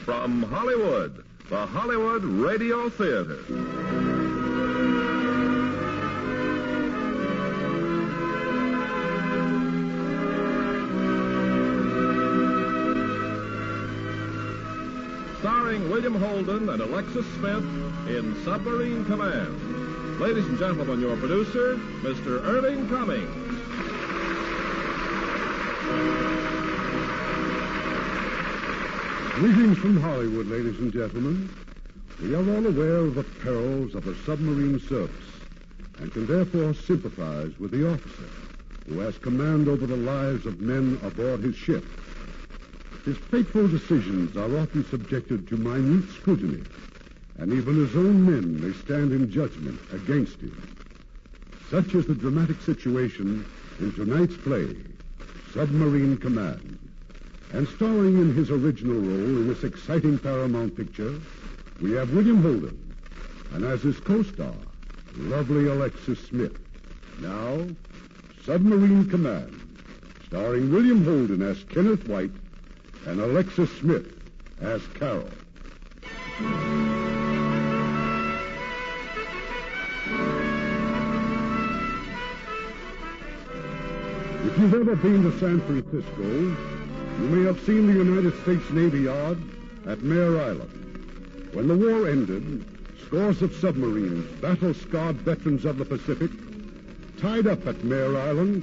From Hollywood, the Hollywood Radio Theater. Starring William Holden and Alexis Smith in Submarine Command. Ladies and gentlemen, your producer, Mr. Irving Cummings. Greetings from Hollywood, ladies and gentlemen. We are all aware of the perils of the submarine service and can therefore sympathize with the officer who has command over the lives of men aboard his ship. His fateful decisions are often subjected to minute scrutiny, and even his own men may stand in judgment against him. Such is the dramatic situation in tonight's play, Submarine Command. And starring in his original role in this exciting Paramount picture, we have William Holden, and as his co-star, lovely Alexis Smith. Now, Submarine Command, starring William Holden as Kenneth White and Alexis Smith as Carol. If you've ever been to San Francisco, you may have seen the United States Navy Yard at Mare Island. When the war ended, scores of submarines, battle-scarred veterans of the Pacific, tied up at Mare Island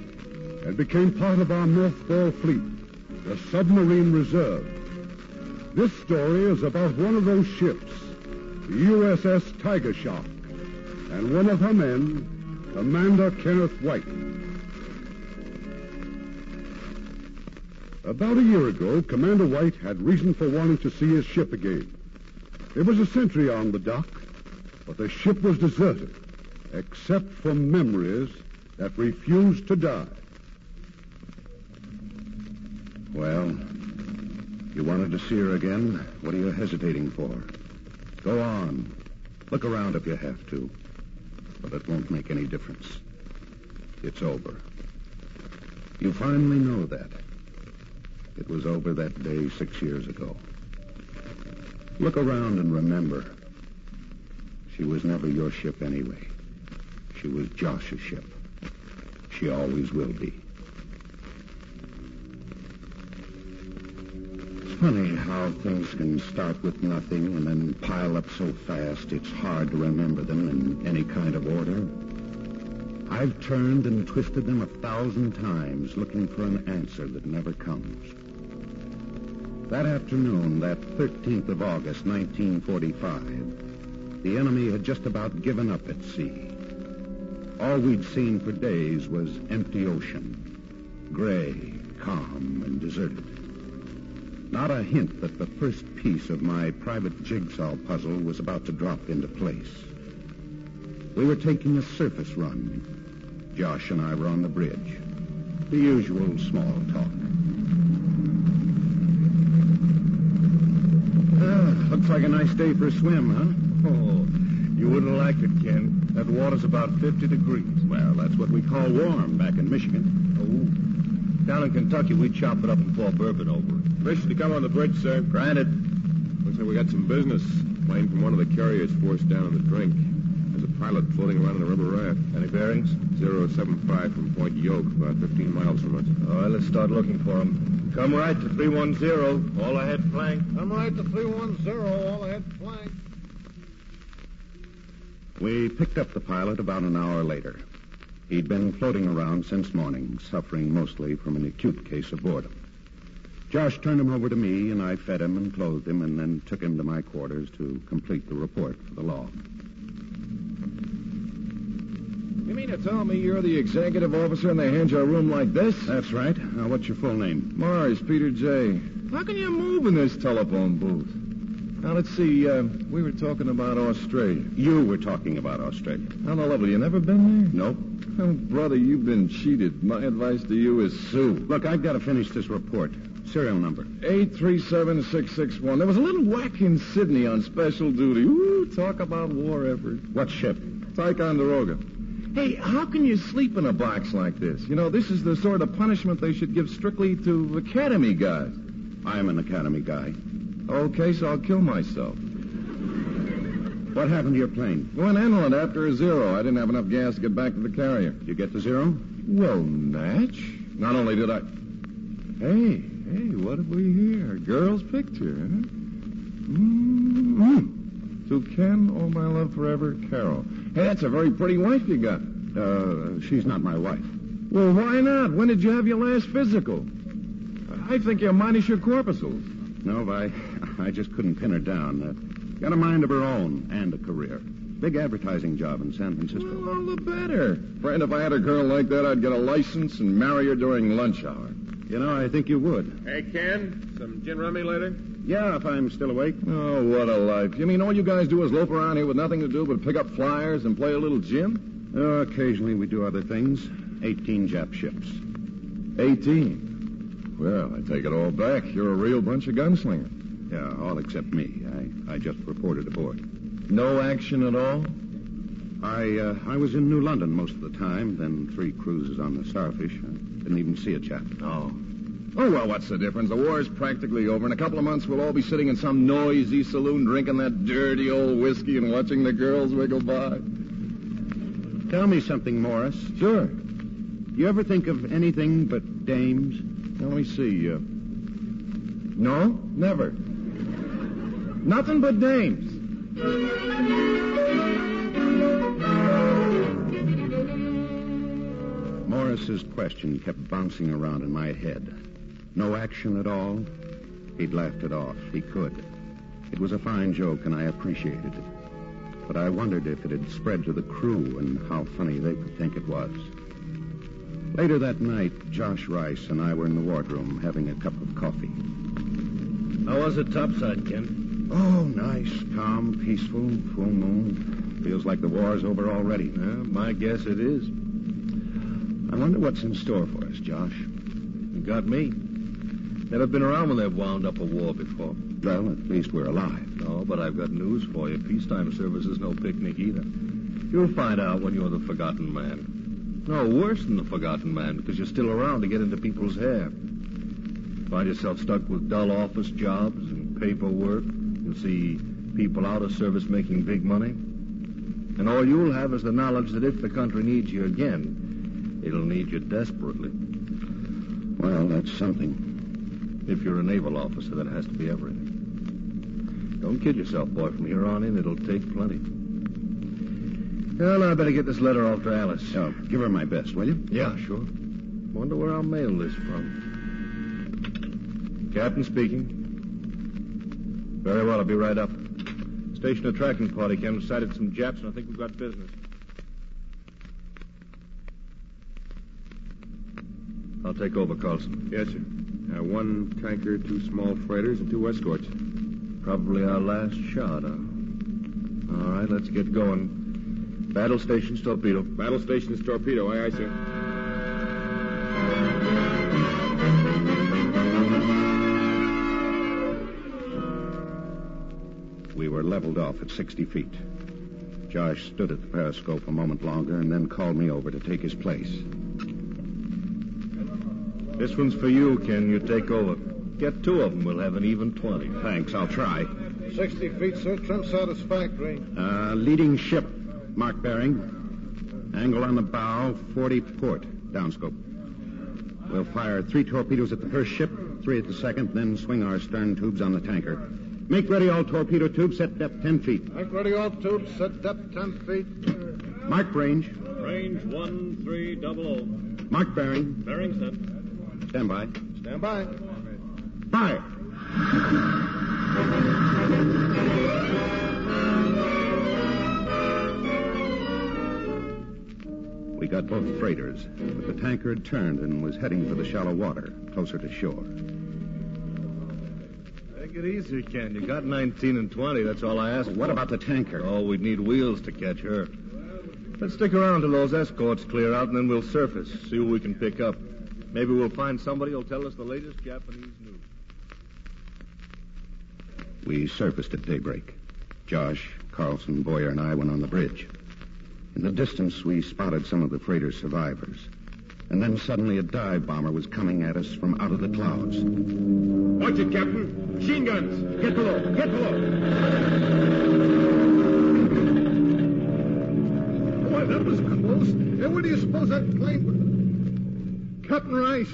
and became part of our mothball fleet, the Submarine Reserve. This story is about one of those ships, the USS Tiger Shark, and one of her men, Commander Kenneth White. About a year ago, Commander White had reason for wanting to see his ship again. There was a sentry on the dock, but the ship was deserted, except for memories that refused to die. Well, you wanted to see her again? What are you hesitating for? Go on. Look around if you have to. But it won't make any difference. It's over. You finally know that. It was over that day 6 years ago. Look around and remember. She was never your ship anyway. She was Josh's ship. She always will be. It's funny how things can start with nothing and then pile up so fast it's hard to remember them in any kind of order. I've turned and twisted them 1,000 times looking for an answer that never comes. That afternoon, that 13th of August, 1945, the enemy had just about given up at sea. All we'd seen for days was empty ocean, gray, calm, and deserted. Not a hint that the first piece of my private jigsaw puzzle was about to drop into place. We were taking a surface run. Josh and I were on the bridge. The usual small talk. Looks like a nice day for a swim, huh? Oh, you wouldn't like it, Ken. That water's about 50 degrees. Well, that's what we call warm back in Michigan. Oh. Down in Kentucky, we chop it up and pour bourbon over it. Permission to come on the bridge, sir. Granted. Looks like we got some business. Plane from one of the carriers forced down on the drink. There's a pilot floating around in a rubber raft. Any bearings? 075 from Point Yoke, about 15 miles from us. All right, let's start looking for him. Come right to 310, all ahead flank. Come right to 310, all ahead flank. We picked up the pilot about an hour later. He'd been floating around since morning, suffering mostly from an acute case of boredom. Josh turned him over to me, and I fed him and clothed him, and then took him to my quarters to complete the report for the law. You mean to tell me you're the executive officer and they hand you a room like this? That's right. Now, what's your full name? Mars, Peter J. How can you move in this telephone booth? Now, let's see. We were talking about Australia. You were talking about Australia. How lovely. You never been there? Nope. Oh, brother, you've been cheated. My advice to you is sue. Look, I've got to finish this report. Serial number. 837-661. There was a little whack in Sydney on special duty. Ooh, talk about war effort. What ship? Ticonderoga. Hey, how can you sleep in a box like this? You know, this is the sort of punishment they should give strictly to academy guys. I'm an academy guy. Okay, so I'll kill myself. What happened to your plane? Went inland after a zero. I didn't have enough gas to get back to the carrier. You get the zero? Well, Natch. Not only did I... Hey, what have we here? A girl's picture, huh? Mm-hmm. To Ken, all my love forever, Carol. Hey, that's a very pretty wife you got. She's not my wife. Well, why not? When did you have your last physical? I think you're minus your corpuscles. No, I just couldn't pin her down. Got a mind of her own and a career. Big advertising job in San Francisco. Well, all the better. Friend, if I had a girl like that, I'd get a license and marry her during lunch hour. You know, I think you would. Hey, Ken, some gin rummy later? Yeah, if I'm still awake. Oh, what a life. You mean all you guys do is loaf around here with nothing to do but pick up flyers and play a little gin? Oh, occasionally we do other things. 18 Jap ships. 18? Well, I take it all back. You're a real bunch of gunslingers. Yeah, all except me. I just reported aboard. No action at all? I was in New London most of the time, then three cruises on the Starfish. I didn't even see a chap. Oh, well, what's the difference? The war is practically over. In a couple of months, we'll all be sitting in some noisy saloon drinking that dirty old whiskey and watching the girls wiggle by. Tell me something, Morris. Sure. You ever think of anything but dames? Let me see. No, never. Nothing but dames. Morris's question kept bouncing around in my head. No action at all? He'd laughed it off. He could. It was a fine joke, and I appreciated it. But I wondered if it had spread to the crew and how funny they could think it was. Later that night, Josh Rice and I were in the wardroom having a cup of coffee. How was it topside, Ken? Oh, nice, calm, peaceful, full moon. Feels like the war's over already. Yeah, my guess it is. I wonder what's in store for us, Josh. You got me. Never been around when they've wound up a war before. Well, at least we're alive. No, but I've got news for you. Peacetime service is no picnic either. You'll find out when you're the forgotten man. No, worse than the forgotten man, because you're still around to get into people's hair. Find yourself stuck with dull office jobs and paperwork. You'll see people out of service making big money. And all you'll have is the knowledge that if the country needs you again, it'll need you desperately. Well, that's something. If you're a naval officer, that has to be everything. Don't kid yourself, boy. From here on in, it'll take plenty. Well, I better get this letter off to Alice. Oh, give her my best, will you? Yeah, sure. Wonder where I'll mail this from. Captain speaking. Very well, I'll be right up. Station a tracking party, Ken. Sighted some Japs, and I think we've got business. I'll take over, Carlson. Yes, sir. One tanker, two small freighters, and two escorts. Probably our last shot, huh? All right, let's get going. Battle stations, torpedo. Battle stations, torpedo. Aye, aye, sir. We were leveled off at 60 feet. Josh stood at the periscope a moment longer and then called me over to take his place. This one's for you, Ken. You take over. Get two of them. We'll have an even 20. Thanks. I'll try. 60 feet, sir. Trim satisfactory. Leading ship. Mark bearing. Angle on the bow, 40 port. Downscope. We'll fire three torpedoes at the first ship, three at the second, then swing our stern tubes on the tanker. Make ready all torpedo tubes, set depth 10 feet. Make ready all tubes, set depth 10 feet. Mark range. Range 1300. Mark bearing. Bearing set. Stand by. Stand by. Fire! We got both freighters, but the tanker had turned and was heading for the shallow water, closer to shore. Take it easy, Ken. You got 19 and 20. That's all I asked. What about the tanker? Oh, we'd need wheels to catch her. Let's stick around till those escorts clear out, and then we'll surface, see who we can pick up. Maybe we'll find somebody who'll tell us the latest Japanese news. We surfaced at daybreak. Josh, Carlson, Boyer, and I went on the bridge. In the distance, we spotted some of the freighter's survivors. And then suddenly a dive bomber was coming at us from out of the clouds. Watch it, Captain. Machine guns. Get below. Get below. Boy, that was close. And where do you suppose that plane was? Captain Rice.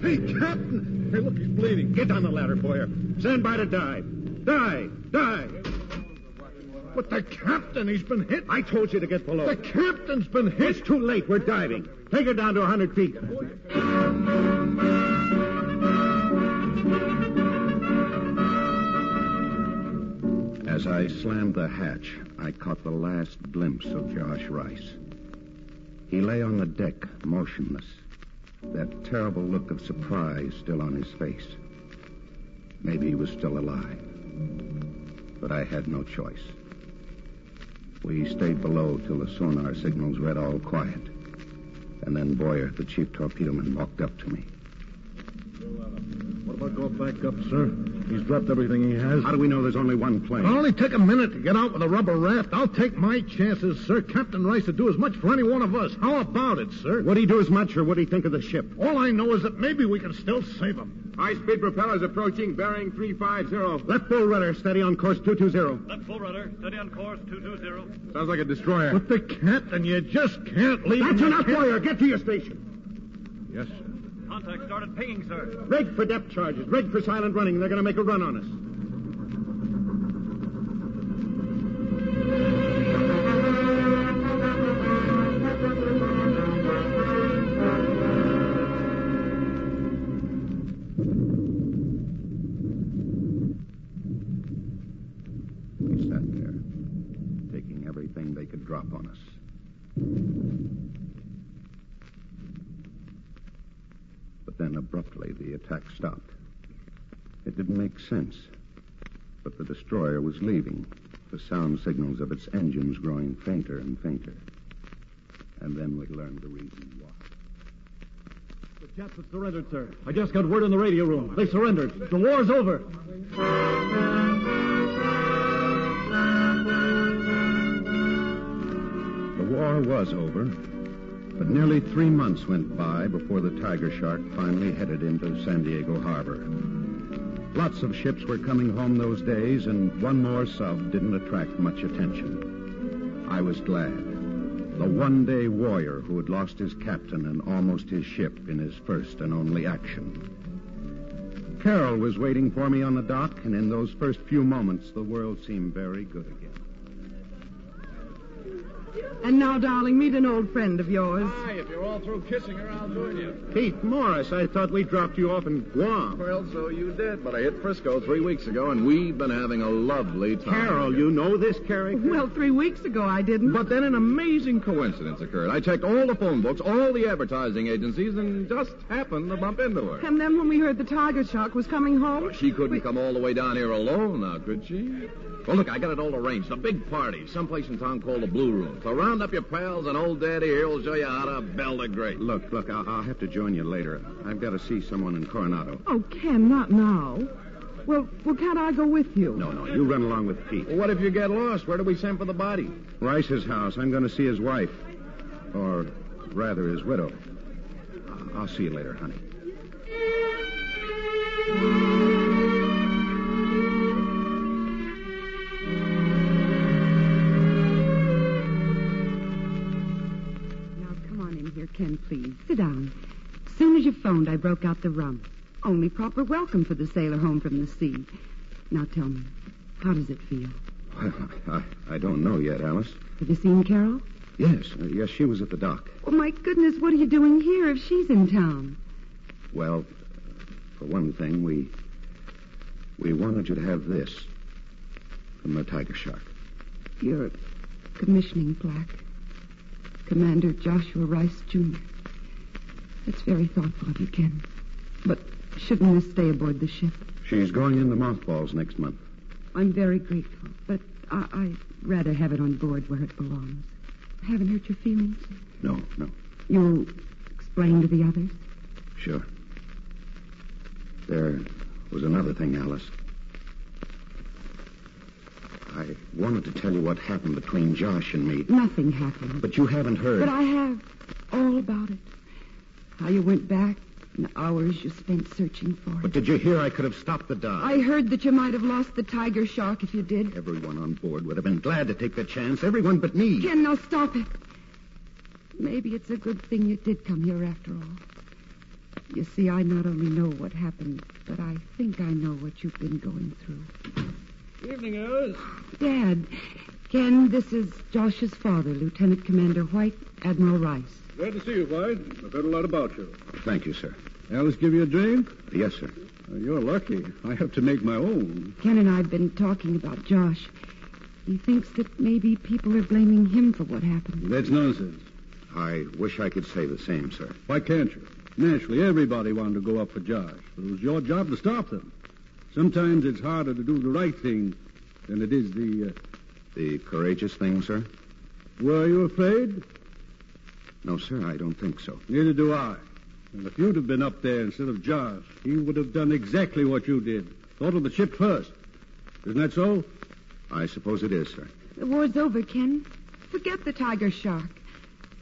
Hey, Captain. Hey, look, he's bleeding. Get down the ladder, Boyer. Stand by to dive. Dive. Dive. But the captain, he's been hit. I told you to get below. The captain's been hit. It's too late. We're diving. Take her down to 100 feet. As I slammed the hatch, I caught the last glimpse of Josh Rice. He lay on the deck, motionless, that terrible look of surprise still on his face. Maybe he was still alive. But I had no choice. We stayed below till the sonar signals read all quiet. And then Boyer, the chief torpedoman, walked up to me. What about going back up, sir? He's dropped everything he has. How do we know there's only one plane? It'll only take a minute to get out with a rubber raft. I'll take my chances, sir. Captain Rice would do as much for any one of us. How about it, sir? Would he do as much, or would he think of the ship? All I know is that maybe we can still save him. High-speed propellers approaching, bearing 350. Left full rudder, steady on course 220. Left full rudder, steady on course 220. Sounds like a destroyer. But the captain, you just can't leave. That's enough, Boyer. Get to your station. Yes, sir. Contact started pinging, sir. Rig for depth charges. Rig for silent running. They're going to make a run on us. We sat there, taking everything they could drop on us. Then abruptly, the attack stopped. It didn't make sense. But the destroyer was leaving, the sound signals of its engines growing fainter and fainter. And then we learned the reason why. The Japs have surrendered, sir. I just got word in the radio room. They surrendered. The war's over. The war was over. But nearly 3 months went by before the Tiger Shark finally headed into San Diego Harbor. Lots of ships were coming home those days, and one more sub didn't attract much attention. I was glad. The one-day warrior who had lost his captain and almost his ship in his first and only action. Carol was waiting for me on the dock, and in those first few moments, the world seemed very good again. And now, darling, meet an old friend of yours. Hi, if you're all through kissing her, I'll join you. Pete Morris, I thought we dropped you off in Guam. Well, so you did, but I hit Frisco 3 weeks ago, and we've been having a lovely time. Carol, you know this character? Well, 3 weeks ago I didn't. But then an amazing coincidence occurred. I checked all the phone books, all the advertising agencies, and just happened to bump into her. And then when we heard the Tiger Shark was coming home... Well, she couldn't come all the way down here alone now, could she? Well, look, I got it all arranged. A big party, someplace in town called the Blue Room. So round up your pals, and old Daddy here will show you how to belt a grape. Look, I'll have to join you later. I've got to see someone in Coronado. Oh, Ken, not now. Well, can't I go with you? No, you run along with Pete. Well, what if you get lost? Where do we send for the body? Rice's house. I'm going to see his wife. Or, rather, his widow. I'll see you later, honey. Ken, please, sit down. As soon as you phoned, I broke out the rum. Only proper welcome for the sailor home from the sea. Now tell me, how does it feel? Well, I don't know yet, Alice. Have you seen Carol? Yes. Yes, she was at the dock. Oh, my goodness, what are you doing here if she's in town? Well, for one thing, we wanted you to have this from the Tiger Shark. Your commissioning plaque. Commander Joshua Rice, Jr. That's very thoughtful of you, Ken. But shouldn't this stay aboard the ship? She's going in the mothballs next month. I'm very grateful, but I'd rather have it on board where it belongs. I haven't hurt your feelings? No. You'll explain to the others? Sure. There was another thing, Alice. I wanted to tell you what happened between Josh and me. Nothing happened. But you haven't heard. But I have. All about it. How you went back and the hours you spent searching for it. But did you hear I could have stopped the dive? I heard that you might have lost the Tiger Shark if you did. Everyone on board would have been glad to take the chance. Everyone but me. Ken, now stop it. Maybe it's a good thing you did come here after all. You see, I not only know what happened, but I think I know what you've been going through. Evening, Alice. Dad, Ken, this is Josh's father, Lieutenant Commander White, Admiral Rice. Glad to see you, White. I've heard a lot about you. Thank you, sir. Alice, give you a drink? Yes, sir. You're lucky. I have to make my own. Ken and I have been talking about Josh. He thinks that maybe people are blaming him for what happened. That's nonsense. I wish I could say the same, sir. Why can't you? Naturally, everybody wanted to go up for Josh. But it was your job to stop them. Sometimes it's harder to do the right thing than it is the... The courageous thing, sir? Were you afraid? No, sir, I don't think so. Neither do I. And if you'd have been up there instead of Josh, he would have done exactly what you did. Thought of the ship first. Isn't that so? I suppose it is, sir. The war's over, Ken. Forget the Tiger Shark.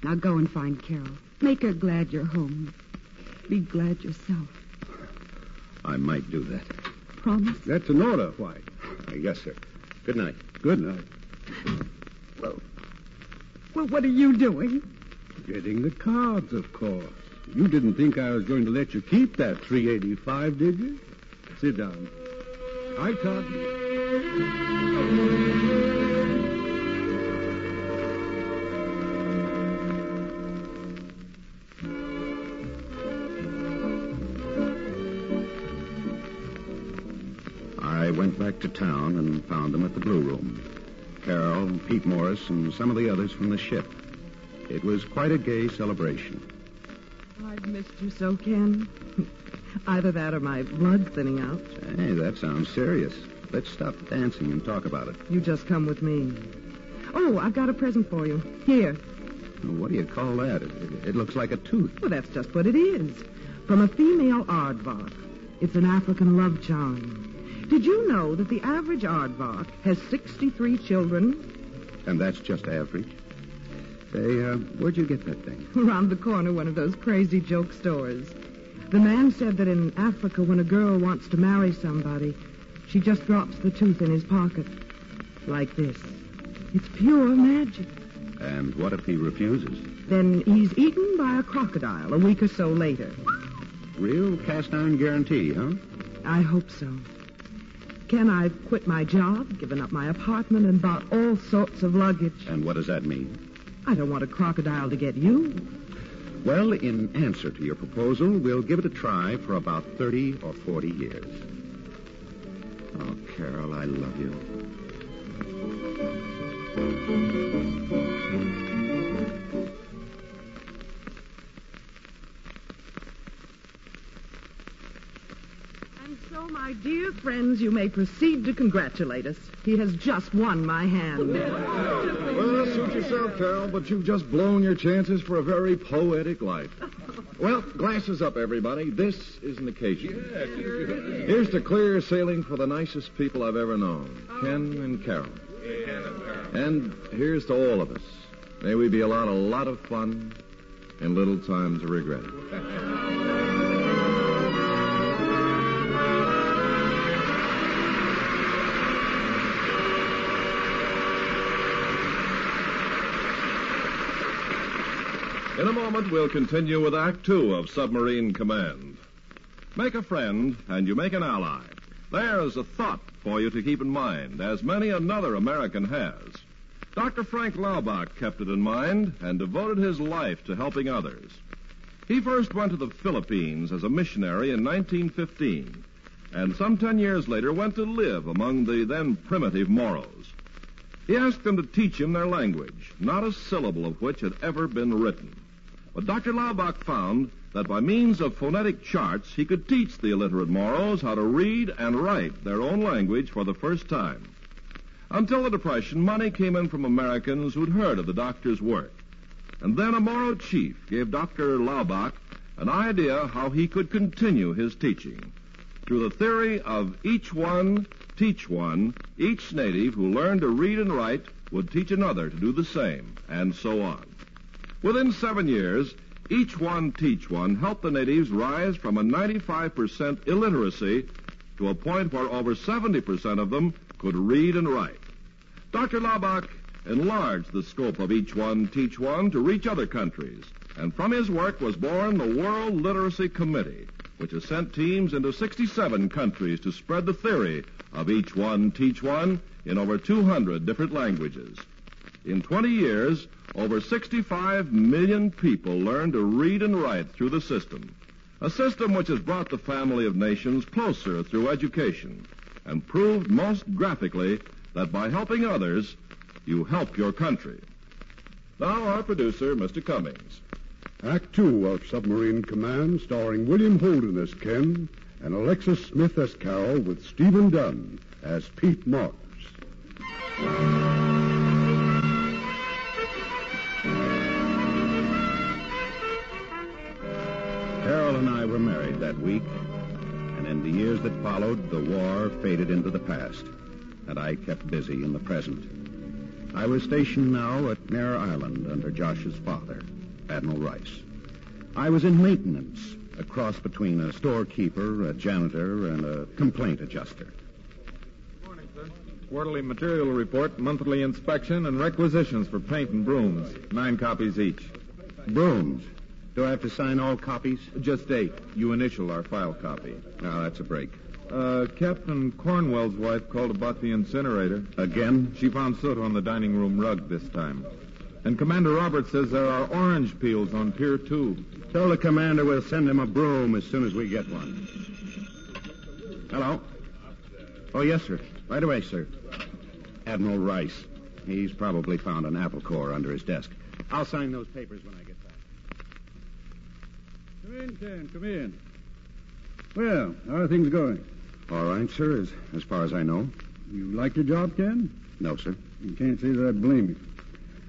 Now go and find Carol. Make her glad you're home. Be glad yourself. I might do that. Promise? That's an order, White. Yes, sir. Good night. Good night. Well, what are you doing? Getting the cards, of course. You didn't think I was going to let you keep that 385, did you? Sit down. I can't. I went back to town and found them at the Blue Room. Carol, Pete Morris, and some of the others from the ship. It was quite a gay celebration. I've missed you so, Ken. Either that or my blood's thinning out. Hey, that sounds serious. Let's stop dancing and talk about it. You just come with me. Oh, I've got a present for you. Here. What do you call that? It looks like a tooth. Well, that's just what it is. From a female aardvark. It's an African love charm. Did you know that the average aardvark has 63 children? And that's just average? Say, where'd you get that thing? Around the corner, one of those crazy joke stores. The man said that in Africa, when a girl wants to marry somebody, she just drops the tooth in his pocket. Like this. It's pure magic. And what if he refuses? Then he's eaten by a crocodile a week or so later. Real cast-iron guarantee, huh? I hope so. Ken, I've quit my job, given up my apartment, and bought all sorts of luggage. And what does that mean? I don't want a crocodile to get you. Well, in answer to your proposal, we'll give it a try for about 30 or 40 years. Oh, Carol, I love you. And so, my dear friends, you may proceed to congratulate us. He has just won my hand. Well, suit yourself, Carol, but you've just blown your chances for a very poetic life. Well, glasses up, everybody. This is an occasion. Here's to clear sailing for the nicest people I've ever known, Ken and Carol. And here's to all of us. May we be allowed a lot of fun and little time to regret it. In a moment, we'll continue with Act Two of Submarine Command. Make a friend, and you make an ally. There's a thought for you to keep in mind, as many another American has. Dr. Frank Laubach kept it in mind and devoted his life to helping others. He first went to the Philippines as a missionary in 1915, and some 10 years later went to live among the then primitive Moros. He asked them to teach him their language, not a syllable of which had ever been written. But Dr. Laubach found that by means of phonetic charts, he could teach the illiterate Moros how to read and write their own language for the first time. Until the Depression, money came in from Americans who'd heard of the doctor's work. And then a Moro chief gave Dr. Laubach an idea how he could continue his teaching. Through the theory of each one, teach one, each native who learned to read and write would teach another to do the same, and so on. Within 7 years, each one, teach one helped the natives rise from a 95% illiteracy to a point where over 70% of them could read and write. Dr. Laubach enlarged the scope of each one, teach one to reach other countries, and from his work was born the World Literacy Committee, which has sent teams into 67 countries to spread the theory of each one, teach one in over 200 different languages. In 20 years, over 65 million people learned to read and write through the system, a system which has brought the family of nations closer through education and proved most graphically that by helping others, you help your country. Now our producer, Mr. Cummings. Act 2 of Submarine Command, starring William Holden as Ken and Alexis Smith as Carol, with Stephen Dunn as Pete Morris. Carol and I were married that week, and in the years that followed, the war faded into the past, and I kept busy in the present. I was stationed now at Mare Island under Josh's father, Admiral Rice. I was in maintenance, a cross between a storekeeper, a janitor, and a complaint adjuster. Good morning, sir. Quarterly material report, monthly inspection, and requisitions for paint and brooms. 9 copies each. Brooms? Do I have to sign all copies? Just 8. You initial our file copy. Now, that's a break. Captain Cornwell's wife called about the incinerator. Again? She found soot on the dining room rug this time. And Commander Roberts says there are orange peels on Pier 2. Tell the commander we'll send him a broom as soon as we get one. Hello? Oh, yes, sir. Right away, sir. Admiral Rice. He's probably found an apple core under his desk. I'll sign those papers when I get back. Come in, Ken. Come in. Well, how are things going? All right, sir, as far as I know. You like your job, Ken? No, sir. You can't say that I blame you.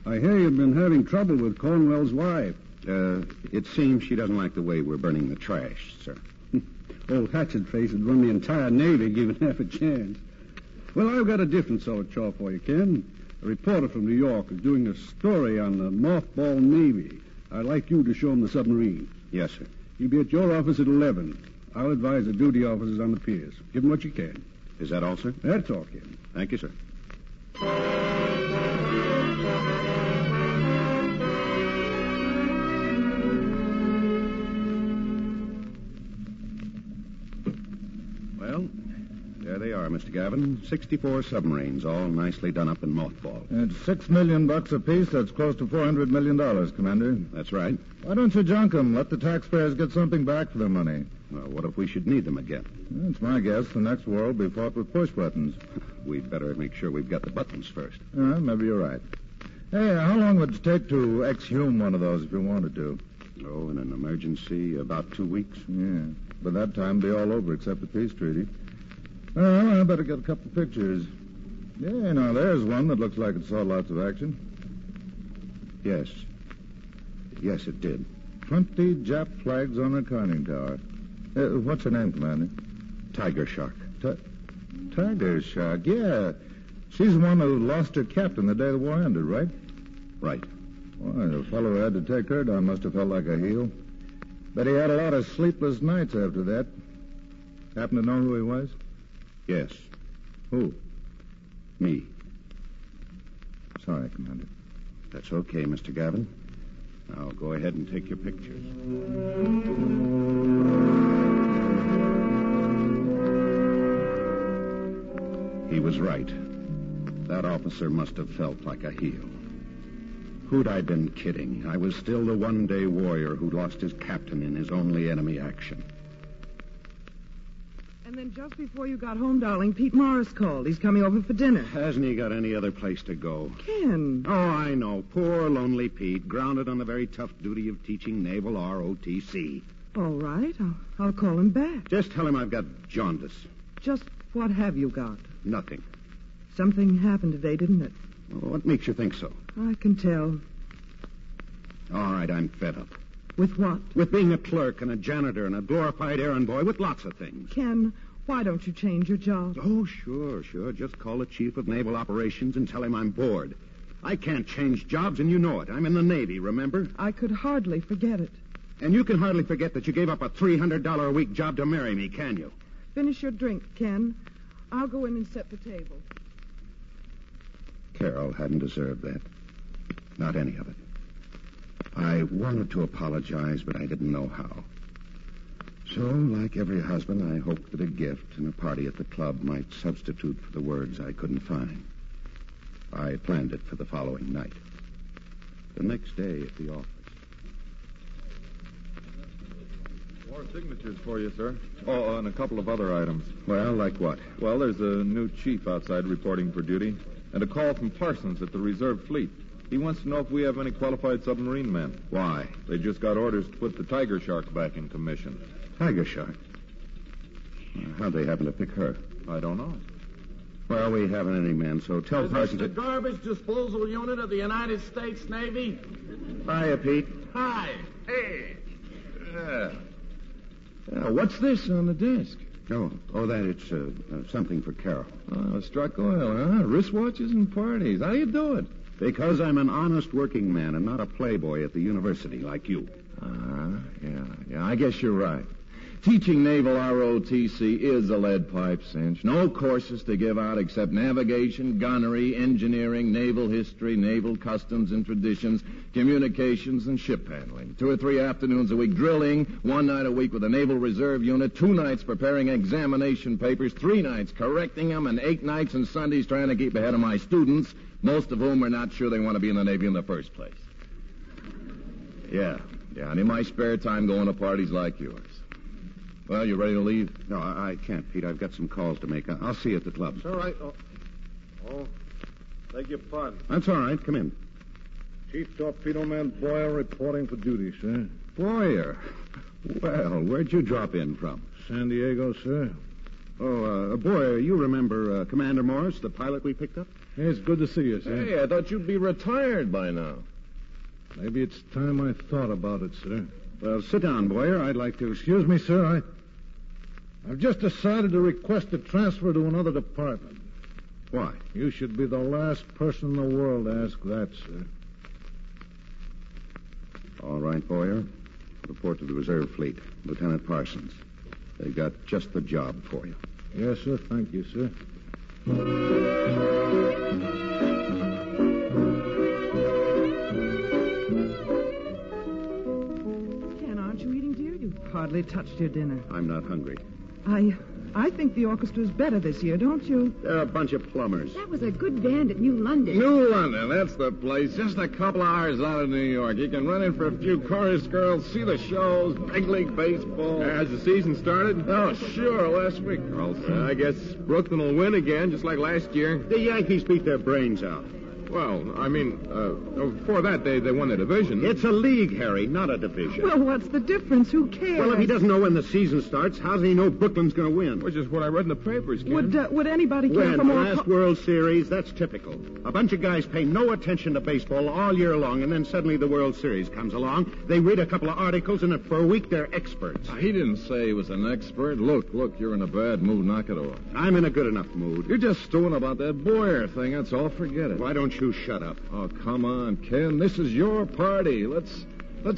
I hear you've been having trouble with Cornwell's wife. It seems she doesn't like the way we're burning the trash, sir. Old hatchet face would run the entire Navy, given half a chance. Well, I've got a different sort of chore for you, Ken. A reporter from New York is doing a story on the mothball Navy. I'd like you to show him the submarine. Yes, sir. You'll be at your office at 11. I'll advise the duty officers on the piers. Give them what you can. Is that all, sir? That's all, Ken. Thank you, sir. Well, there they are, Mr. Gavin. 64 submarines, all nicely done up in mothball. At $6 million apiece, that's close to $400 million, Commander. That's right. Why don't you junk them? Let the taxpayers get something back for their money. Well, what if we should need them again? That's my guess. The next war will be fought with push buttons. We'd better make sure we've got the buttons first. Maybe you're right. Hey, how long would it take to exhume one of those if you wanted to? Oh, in an emergency, about 2 weeks. Yeah. By that time, it'll be all over except the peace treaty. Well, I better get a couple of pictures. Yeah, now, there's one that looks like it saw lots of action. Yes. Yes, it did. 20 Jap flags on a conning tower. What's her name, Commander? Tiger Shark. Tiger Shark, yeah. She's the one who lost her captain the day the war ended, right? Right. Well, the fellow who had to take her down must have felt like a heel. But he had a lot of sleepless nights after that. Happen to know who he was? Yes. Who? Me. Sorry, Commander. That's okay, Mr. Gavin. Now, go ahead and take your pictures. was right. That officer must have felt like a heel. Who'd I been kidding? I was still the one-day warrior who lost his captain in his only enemy action. And then just before you got home, darling, Pete Morris called. He's coming over for dinner. Hasn't he got any other place to go? Ken. Oh, I know. Poor, lonely Pete, grounded on the very tough duty of teaching naval ROTC. All right. I'll call him back. Just tell him I've got jaundice. Just what have you got? Nothing. Something happened today, didn't it? Well, what makes you think so? I can tell. All right, I'm fed up. With what? With being a clerk and a janitor and a glorified errand boy, with lots of things. Ken, why don't you change your job? Oh, sure. Just call the chief of naval operations and tell him I'm bored. I can't change jobs, and you know it. I'm in the Navy, remember? I could hardly forget it. And you can hardly forget that you gave up a $300 a week job to marry me, can you? Finish your drink, Ken. I'll go in and set the table. Carol hadn't deserved that. Not any of it. I wanted to apologize, but I didn't know how. So, like every husband, I hoped that a gift and a party at the club might substitute for the words I couldn't find. I planned it for the following night. The next day at the office. More signatures for you, sir. Oh, and a couple of other items. Well, like what? Well, there's a new chief outside reporting for duty, and a call from Parsons at the reserve fleet. He wants to know if we have any qualified submarine men. Why? They just got orders to put the Tiger Shark back in commission. Tiger Shark? How'd they happen to pick her? I don't know. Well, we haven't any men, so tell Parsons... Is this the garbage disposal unit of the United States Navy? Hiya, Pete. Hi. Hey. What's this on the desk? Oh, that it's something for Carol. Oh, struck oil, huh? Wristwatches and parties. How do you do it? Because I'm an honest working man and not a playboy at the university like you. Yeah, I guess you're right. Teaching naval ROTC is a lead pipe cinch. No courses to give out except navigation, gunnery, engineering, naval history, naval customs and traditions, communications, and ship handling. 2 or 3 afternoons a week drilling, 1 night a week with a naval reserve unit, 2 nights preparing examination papers, 3 nights correcting them, and 8 nights and Sundays trying to keep ahead of my students, most of whom are not sure they want to be in the Navy in the first place. Yeah, and in my spare time going to parties like yours. Well, you ready to leave? No, I can't, Pete. I've got some calls to make. I'll see you at the club. It's all right. Oh, beg your pardon. That's all right. Come in. Chief Torpedo Man Boyer reporting for duty, sir. Boyer? Well, where'd you drop in from? San Diego, sir. Oh, Boyer, you remember Commander Morris, the pilot we picked up? Hey, it's good to see you, sir. Hey, I thought you'd be retired by now. Maybe it's time I thought about it, sir. Well, sit down, Boyer. I'd like to... Excuse me, sir. I've just decided to request a transfer to another department. Why? You should be the last person in the world to ask that, sir. All right, Boyer. Report to the reserve fleet. Lieutenant Parsons. They've got just the job for you. Yes, sir. Thank you, sir. Ken, aren't you eating, dear? You've hardly touched your dinner. I'm not hungry. I think the orchestra's better this year, don't you? They're a bunch of plumbers. That was a good band at New London. New London, that's the place. Just a couple of hours out of New York. You can run in for a few chorus girls, see the shows, big league baseball. Has the season started? Oh, sure, last week, Carlson. I guess Brooklyn will win again, just like last year. The Yankees beat their brains out. Well, I mean, before that, they won the division. It's a league, Harry, not a division. Well, what's the difference? Who cares? Well, if he doesn't know when the season starts, how does he know Brooklyn's going to win? Which is what I read in the papers, Ken. Would anybody care for more... last World Series, that's typical. A bunch of guys pay no attention to baseball all year long, and then suddenly the World Series comes along. They read a couple of articles, and for a week, they're experts. He didn't say he was an expert. Look, you're in a bad mood. Knock it off. I'm in a good enough mood. You're just stewing about that Boyer thing. That's all. Forget it. Why don't you... You shut up. Oh, come on, Ken. This is your party. Let's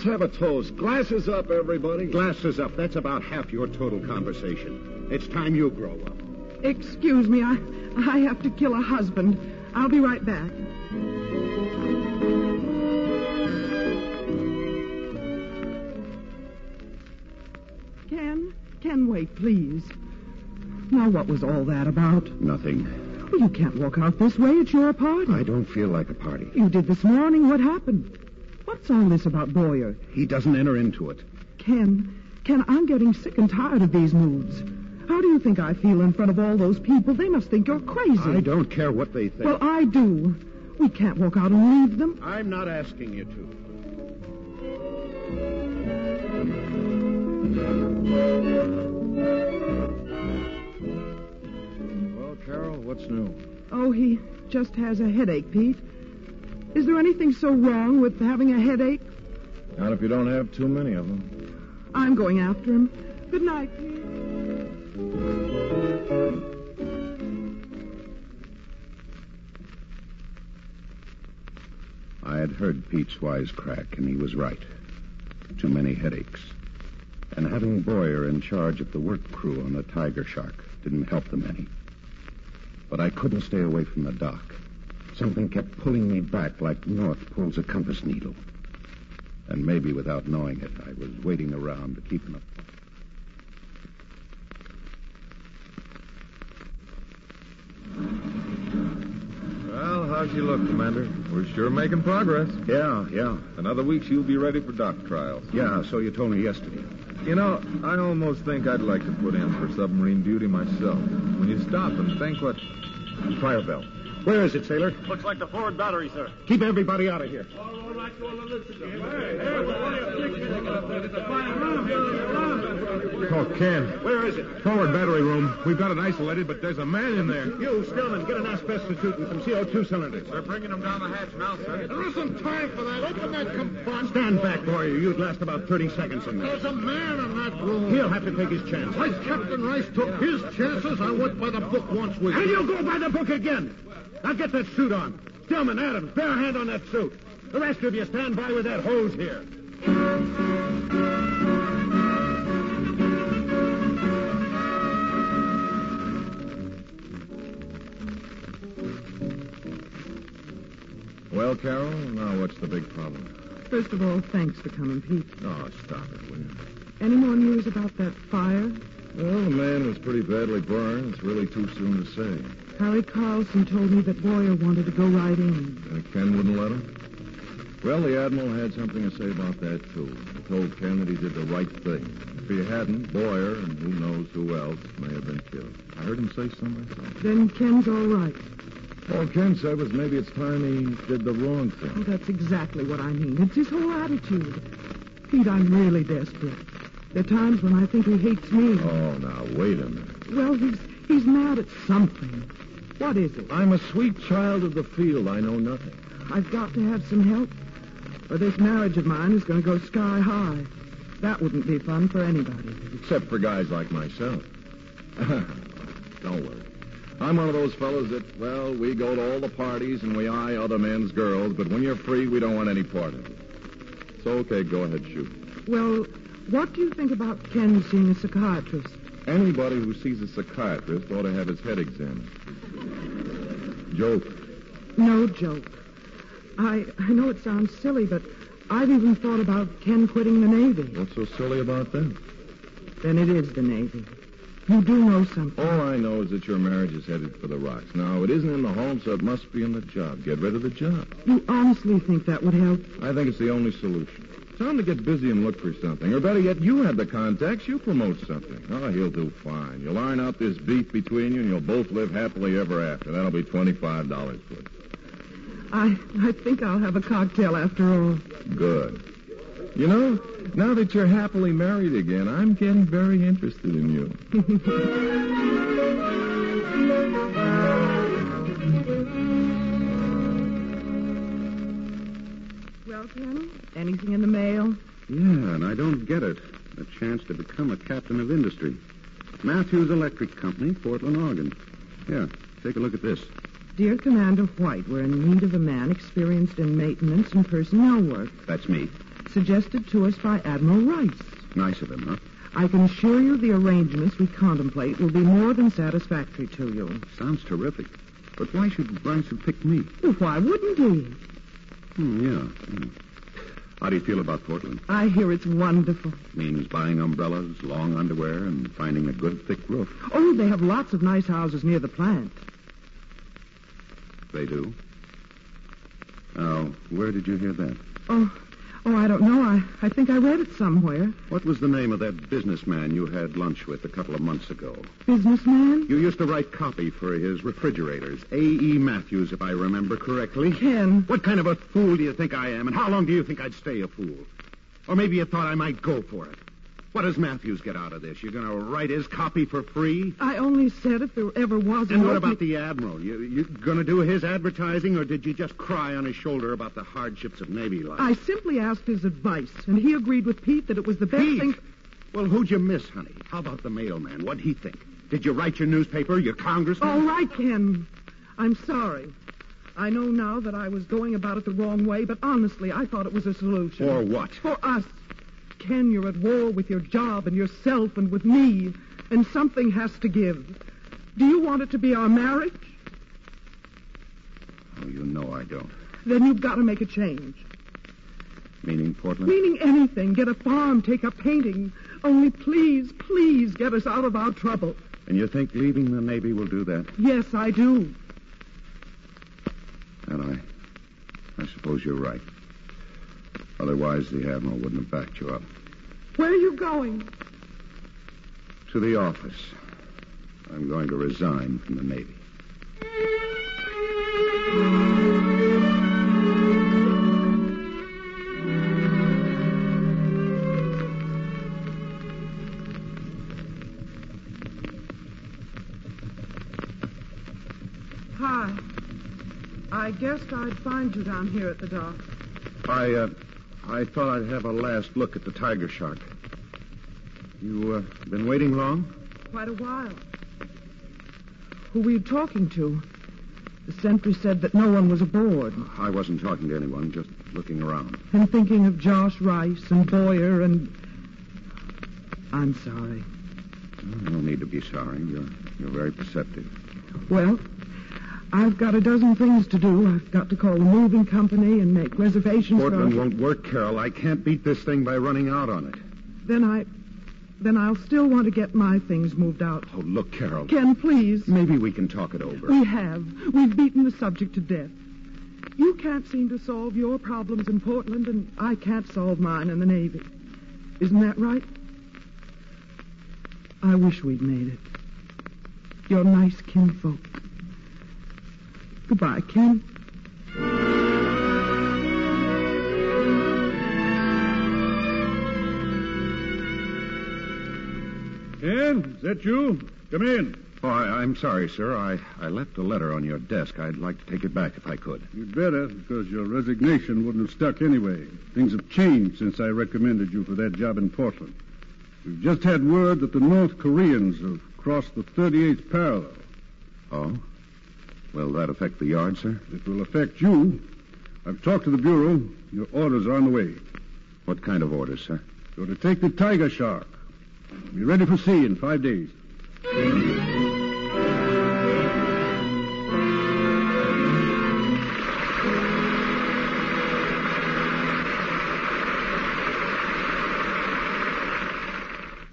have a toast. Glasses up, everybody. Glasses up. That's about half your total conversation. It's time you grow up. Excuse me. I have to kill a husband. I'll be right back. Ken, wait, please. Now, what was all that about? Nothing. You can't walk out this way. It's your party. I don't feel like a party. You did this morning. What happened? What's all this about Boyer? He doesn't enter into it. Ken, I'm getting sick and tired of these moods. How do you think I feel in front of all those people? They must think you're crazy. I don't care what they think. Well, I do. We can't walk out and leave them. I'm not asking you to. Well, Carol, what's new? Oh, he just has a headache, Pete. Is there anything so wrong with having a headache? Not if you don't have too many of them. I'm going after him. Good night, Pete. I had heard Pete's wisecrack, and he was right. Too many headaches. And having Boyer in charge of the work crew on the Tiger Shark didn't help them any. But I couldn't stay away from the dock. Something kept pulling me back like north pulls a compass needle. And maybe without knowing it, I was waiting around to keep an eye. How's she look, Commander? We're sure making progress. Yeah. Another week, she'll be ready for dock trials. Yeah, so you told me yesterday. You know, I almost think I'd like to put in for submarine duty myself. When you stop and think what... Fire bell. Where is it, sailor? Looks like the forward battery, sir. Keep everybody out of here. All right, go on, listen to me. Oh, Ken. Where is it? Forward battery room. We've got it isolated, but there's a man in there. You, Stillman, get an asbestos suit and some CO2 cylinders. We're bringing them down the hatch now, sir. There isn't time for that. Open that compartment. Stand back, Boyer. You'd last about 30 seconds in there. There's a man in that room. He'll have to take his chance. Like Captain Rice took his chances, I went by the book once with you. And you'll go by the book again. Now get that suit on. Stillman, Adams, bear a hand on that suit. The rest of you stand by with that hose here. Well, Carol, now what's the big problem? First of all, thanks for coming, Pete. Oh, stop it, will you? Any more news about that fire? Well, the man was pretty badly burned. It's really too soon to say. Harry Carlson told me that Boyer wanted to go right in. Ken wouldn't let him? Well, the Admiral had something to say about that, too. He told Ken that he did the right thing. If he hadn't, Boyer, and who knows who else, may have been killed. I heard him say something. Then Ken's all right. All Ken said was maybe it's time he did the wrong thing. Oh, that's exactly what I mean. It's his whole attitude. Pete, I'm really desperate. There are times when I think he hates me. Oh, now, wait a minute. Well, he's mad at something. What is it? I'm a sweet child of the field. I know nothing. I've got to have some help, or this marriage of mine is going to go sky high. That wouldn't be fun for anybody. Except for guys like myself. Don't worry. I'm one of those fellows that, well, we go to all the parties and we eye other men's girls, but when you're free, we don't want any part of it. So, okay, go ahead, shoot. Well, what do you think about Ken seeing a psychiatrist? Anybody who sees a psychiatrist ought to have his head examined. Joke. No joke. I know it sounds silly, but I've even thought about Ken quitting the Navy. What's so silly about that? Then it is the Navy. You do know something. All I know is that your marriage is headed for the rocks. Now, it isn't in the home, so it must be in the job. Get rid of the job. You honestly think that would help? I think it's the only solution. Time to get busy and look for something. Or better yet, you have the contacts. You promote something. Oh, he'll do fine. You'll iron out this beef between you, and you'll both live happily ever after. That'll be $25 for it. I think I'll have a cocktail after all. Good. You know, now that you're happily married again, I'm getting very interested in you. Anything in the mail? Yeah, and I don't get it. A chance to become a captain of industry. Matthews Electric Company, Portland, Oregon. Yeah, take a look at this. Dear Commander White, we're in need of a man experienced in maintenance and personnel work. That's me. Suggested to us by Admiral Rice. Nice of him, huh? I can assure you the arrangements we contemplate will be more than satisfactory to you. Sounds terrific. But why should Rice have picked me? Well, why wouldn't he? How do you feel about Portland? I hear it's wonderful. Means buying umbrellas, long underwear, and finding a good thick roof. Oh, they have lots of nice houses near the plant. They do? Now, where did you hear that? Oh, I don't know. I think I read it somewhere. What was the name of that businessman you had lunch with a couple of months ago? Businessman? You used to write copy for his refrigerators. A.E. Matthews, if I remember correctly. Ken. What kind of a fool do you think I am, and how long do you think I'd stay a fool? Or maybe you thought I might go for it. What does Matthews get out of this? You're going to write his copy for free? I only said if there ever was an... And what about the Admiral? You going to do his advertising, or did you just cry on his shoulder about the hardships of Navy life? I simply asked his advice, and he agreed with Pete that it was the best thing... Well, who'd you miss, honey? How about the mailman? What'd he think? Did you write your newspaper, your congressman? All right, Ken. I'm sorry. I know now that I was going about it the wrong way, but honestly, I thought it was a solution. For what? For us. Ken, you're at war with your job and yourself and with me, and something has to give. Do you want it to be our marriage? Oh, you know I don't. Then you've got to make a change. Meaning, Portland? Meaning anything. Get a farm, take up painting. Only please, please get us out of our trouble. And you think leaving the Navy will do that? Yes, I do. And I suppose you're right. Otherwise, the Admiral wouldn't have backed you up. Where are you going? To the office. I'm going to resign from the Navy. Hi. I guessed I'd find you down here at the dock. I thought I'd have a last look at the Tiger Shark. You been waiting long? Quite a while. Who were you talking to? The sentry said that no one was aboard. I wasn't talking to anyone, just looking around. And thinking of Josh Rice and Boyer and... I'm sorry. No need to be sorry. You're very perceptive. Well... I've got a dozen things to do. I've got to call the moving company and make reservations. Portland won't work, Carol. I can't beat this thing by running out on it. Then I'll still want to get my things moved out. Oh, look, Carol. Ken, please. Maybe we can talk it over. We have. We've beaten the subject to death. You can't seem to solve your problems in Portland, and I can't solve mine in the Navy. Isn't that right? I wish we'd made it. You're nice kinfolk. Goodbye, Ken. Ken, is that you? Come in. Oh, I'm sorry, sir. I left a letter on your desk. I'd like to take it back if I could. You'd better, because your resignation wouldn't have stuck anyway. Things have changed since I recommended you for that job in Portland. We've just had word that the North Koreans have crossed the 38th parallel. Oh? Will that affect the yard, sir? It will affect you. I've talked to the Bureau. Your orders are on the way. What kind of orders, sir? You're to take the Tiger Shark. Be ready for sea in 5 days.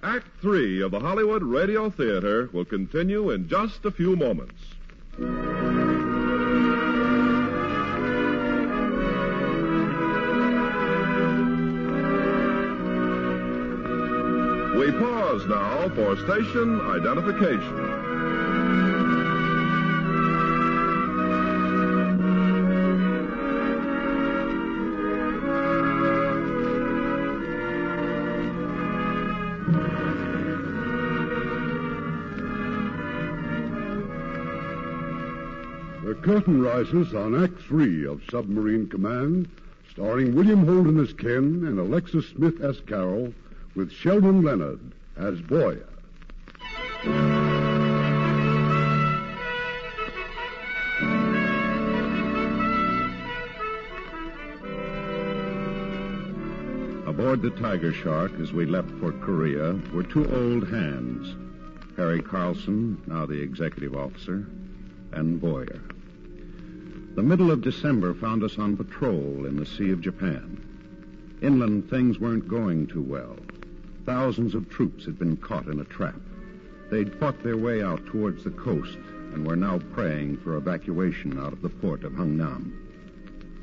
Act 3 of the Hollywood Radio Theater will continue in just a few moments. We pause now for station identification. The curtain rises on Act 3 of Submarine Command, starring William Holden as Ken and Alexis Smith as Carol, with Sheldon Leonard as Boyer. Aboard the Tiger Shark, as we left for Korea, were two old hands, Harry Carlson, now the executive officer, and Boyer. The middle of December found us on patrol in the Sea of Japan. Inland, things weren't going too well. Thousands of troops had been caught in a trap. They'd fought their way out towards the coast, and were now praying for evacuation out of the port of Hungnam.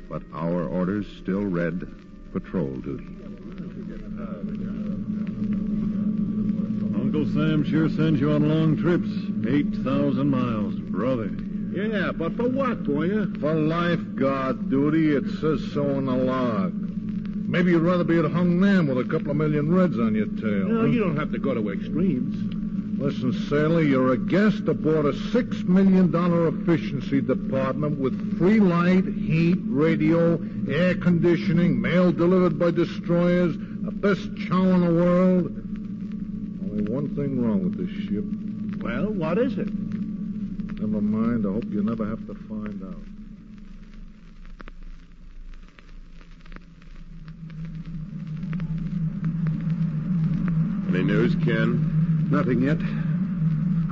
But our orders still read patrol duty. Uncle Sam sure sends you on long trips. 8,000 miles, brother. Yeah, but for what, Boyer? For lifeguard duty. It says so in the log. Maybe you'd rather be at Hungnam with a couple of million Reds on your tail. No, you don't have to go to extremes. Listen, sailor, you're a guest aboard a $6 million efficiency department with free light, heat, radio, air conditioning, mail delivered by destroyers, the best chow in the world. Only one thing wrong with this ship. Well, what is it? Never mind. I hope you never have to find out. Any news, Ken? Nothing yet.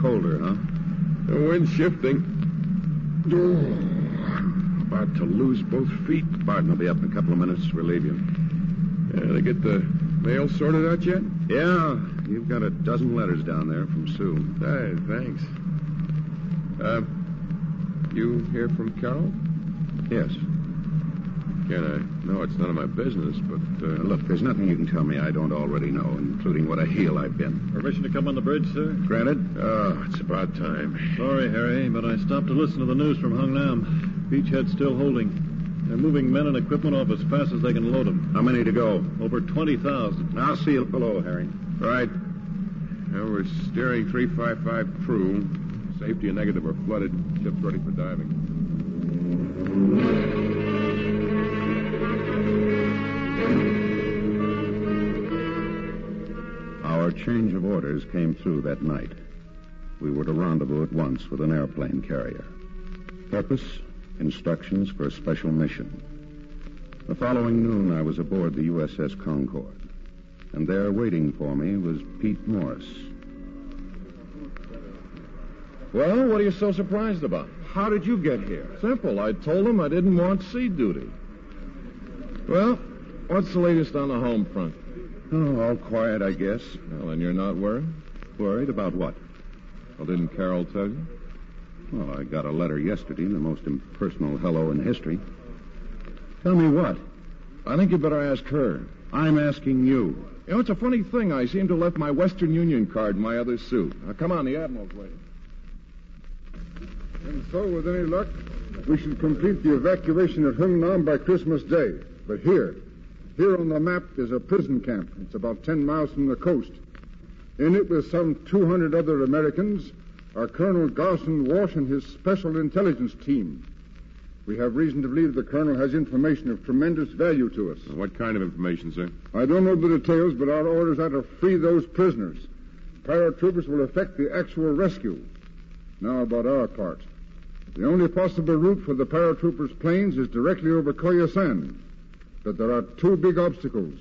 Colder, huh? The wind's shifting. Oh, about to lose both feet. Barton will be up in a couple of minutes. Relieve you. They get the mail sorted out yet? Yeah. You've got a dozen letters down there from Sue. Hey, thanks. You hear from Carol? Yes. Ken, I know it's none of my business, but... Look, there's nothing you can tell me I don't already know, including what a heel I've been. Permission to come on the bridge, sir? Granted. Oh, it's about time. Sorry, Harry, but I stopped to listen to the news from Hungnam. Beachhead's still holding. They're moving men and equipment off as fast as they can load them. How many to go? Over 20,000. I'll see you below, Harry. All right. Now we're steering 355 crew. Safety and negative are flooded. Ship's ready for diving. Our change of orders came through that night. We were to rendezvous at once with an airplane carrier. Purpose, instructions for a special mission. The following noon, I was aboard the USS Concord, and there waiting for me was Pete Morris. Well, what are you so surprised about? How did you get here? Simple. I told him I didn't want sea duty. Well, what's the latest on the home front? Oh, all quiet, I guess. Well, and you're not worried? Worried about what? Well, didn't Carol tell you? Well, I got a letter yesterday, the most impersonal hello in history. Tell me what? I think you better ask her. I'm asking you. You know, it's a funny thing. I seem to have left my Western Union card in my other suit. Now, come on, the Admiral's waiting. And so, with any luck, we should complete the evacuation of Hungnam by Christmas Day. But here on the map is a prison camp. It's about 10 miles from the coast. In it, with some 200 other Americans, are Colonel Garson Walsh and his special intelligence team. We have reason to believe the colonel has information of tremendous value to us. What kind of information, sir? I don't know the details, but our orders are to free those prisoners. Paratroopers will effect the actual rescue. Now about our part. The only possible route for the paratroopers' planes is directly over Koyasan. But there are two big obstacles.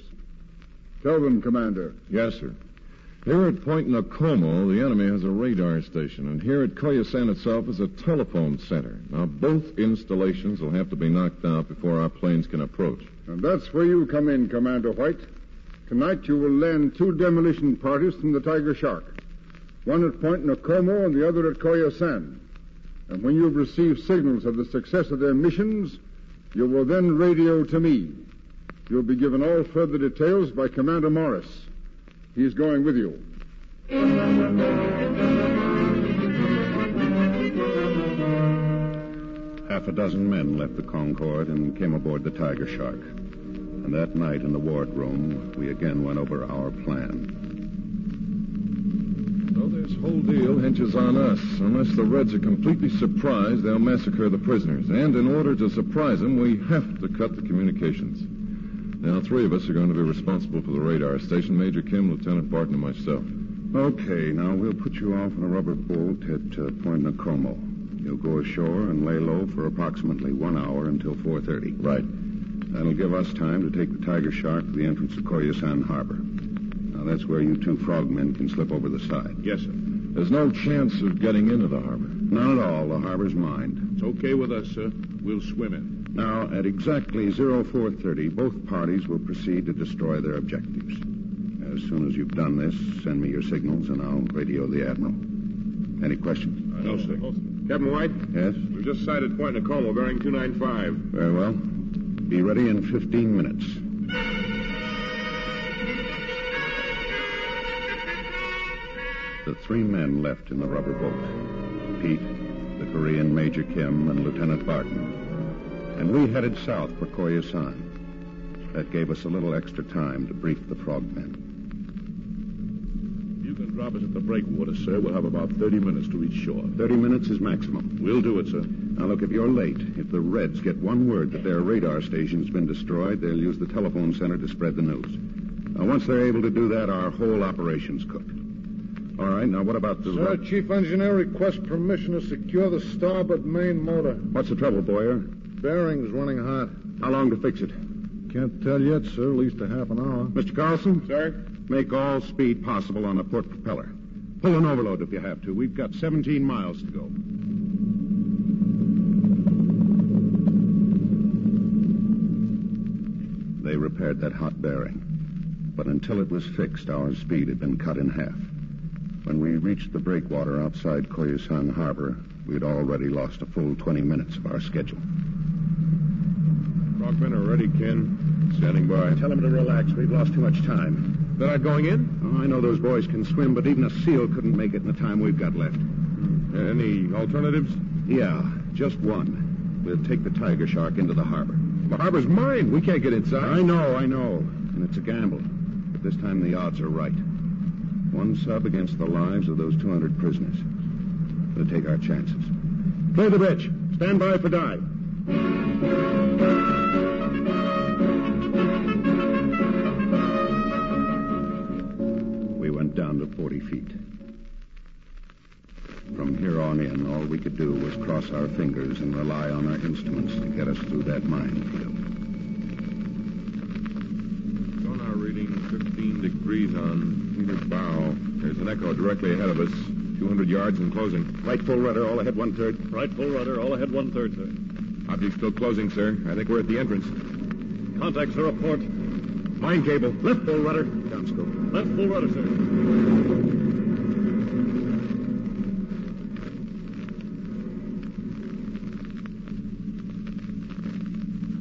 Tell them, Commander. Yes, sir. Here at Point Nokomo, the enemy has a radar station, and here at Koyasan itself is a telephone center. Now, both installations will have to be knocked out before our planes can approach. And that's where you come in, Commander White. Tonight you will land two demolition parties from the Tiger Shark, one at Point Nokomo and the other at Koyasan. And when you've received signals of the success of their missions, you will then radio to me. You'll be given all further details by Commander Morris. He's going with you. Half a dozen men left the Concord and came aboard the Tiger Shark. And that night in the wardroom, we again went over our plan. So this whole deal hinges on us. Unless the Reds are completely surprised, they'll massacre the prisoners. And in order to surprise them, we have to cut the communications. Now, three of us are going to be responsible for the radar station, Major Kim, Lieutenant Barton, and myself. Okay, now we'll put you off in a rubber boat at Point Nokomo. You'll go ashore and lay low for approximately 1 hour until 4:30. Right. That'll give us time to take the Tiger Shark to the entrance of Koyasan Harbor. Now, that's where you two frogmen can slip over the side. Yes, sir. There's no chance of getting into the harbor. Not at all. The harbor's mined. It's okay with us, sir. We'll swim in. Now, at exactly 4:30, both parties will proceed to destroy their objectives. As soon as you've done this, send me your signals, and I'll radio the Admiral. Any questions? No, sir. Captain White? Yes? We've just sighted Point Nokomo, bearing 295. Very well. Be ready in 15 minutes. The three men left in the rubber boat. Pete, the Korean Major Kim, and Lieutenant Barton. And we headed south for Koyasan. That gave us a little extra time to brief the frogmen. You can drop us at the breakwater, sir. We'll have about 30 minutes to reach shore. 30 minutes is maximum. We'll do it, sir. Now, look, if you're late, if the Reds get one word that their radar station's been destroyed, they'll use the telephone center to spread the news. Now, once they're able to do that, our whole operation's cooked. All right, now, what about the... Sir, Chief Engineer requests permission to secure the starboard main motor. What's the trouble, Boyer? Bearing's running hot. How long to fix it? Can't tell yet, sir. At least a half an hour. Mr. Carlson? Sir? Make all speed possible on a port propeller. Pull an overload if you have to. We've got 17 miles to go. They repaired that hot bearing. But until it was fixed, our speed had been cut in half. When we reached the breakwater outside Koyasan Harbor, we'd already lost a full 20 minutes of our schedule. Rockmen are ready, Ken. Standing by. Tell them to relax. We've lost too much time. They're not going in? Oh, I know those boys can swim, but even a seal couldn't make it in the time we've got left. Any alternatives? Yeah, just one. We'll take the Tiger Shark into the harbor. The harbor's mine. We can't get inside. I know. And it's a gamble. But this time the odds are right. One sub against the lives of those 200 prisoners. We'll take our chances. Play the bitch. Stand by for dive. Down to 40 feet. From here on in, all we could do was cross our fingers and rely on our instruments to get us through that minefield. Sonar reading 15 degrees on either bow. There's an echo directly ahead of us, 200 yards and closing. Right full rudder, all ahead one-third. Right full rudder, all ahead one-third, sir. Object still closing, sir. I think we're at the entrance. Contacts are up port. Mine cable. Left full rudder. Downscope. Left full rudder, sir.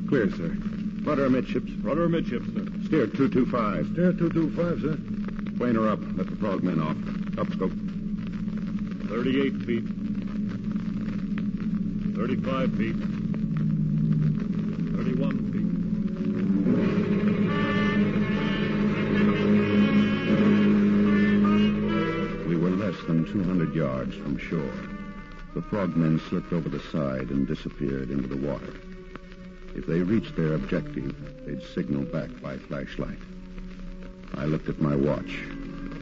Clear, sir. Rudder amidships. Rudder amidships, sir. Steer 225. Steer 225, sir. Plane her up. Let the frogmen off. Upscope. 38 feet. 35 feet. 31 feet. Than 200 yards from shore. The frogmen slipped over the side and disappeared into the water. If they reached their objective, they'd signal back by flashlight. I looked at my watch.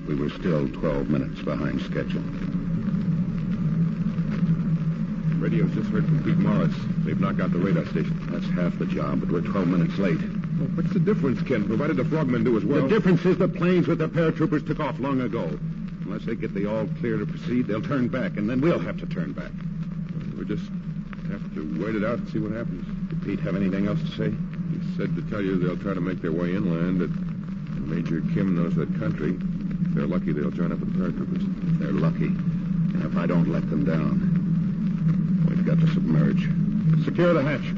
We were still 12 minutes behind schedule. Radio's just heard from Pete Morris. They've knocked out the radar station. That's half the job, but we're 12 minutes late. Well, what's the difference, Ken, provided the frogmen do as well? The difference is the planes with the paratroopers took off long ago. Unless they get the all clear to proceed, they'll turn back, and then we'll have to turn back. We'll just have to wait it out and see what happens. Did Pete have anything else to say? He said to tell you they'll try to make their way inland, but Major Kim knows that country. If they're lucky, they'll join up with the paratroopers. If they're lucky, and if I don't let them down, we've got to submerge. Secure the hatch.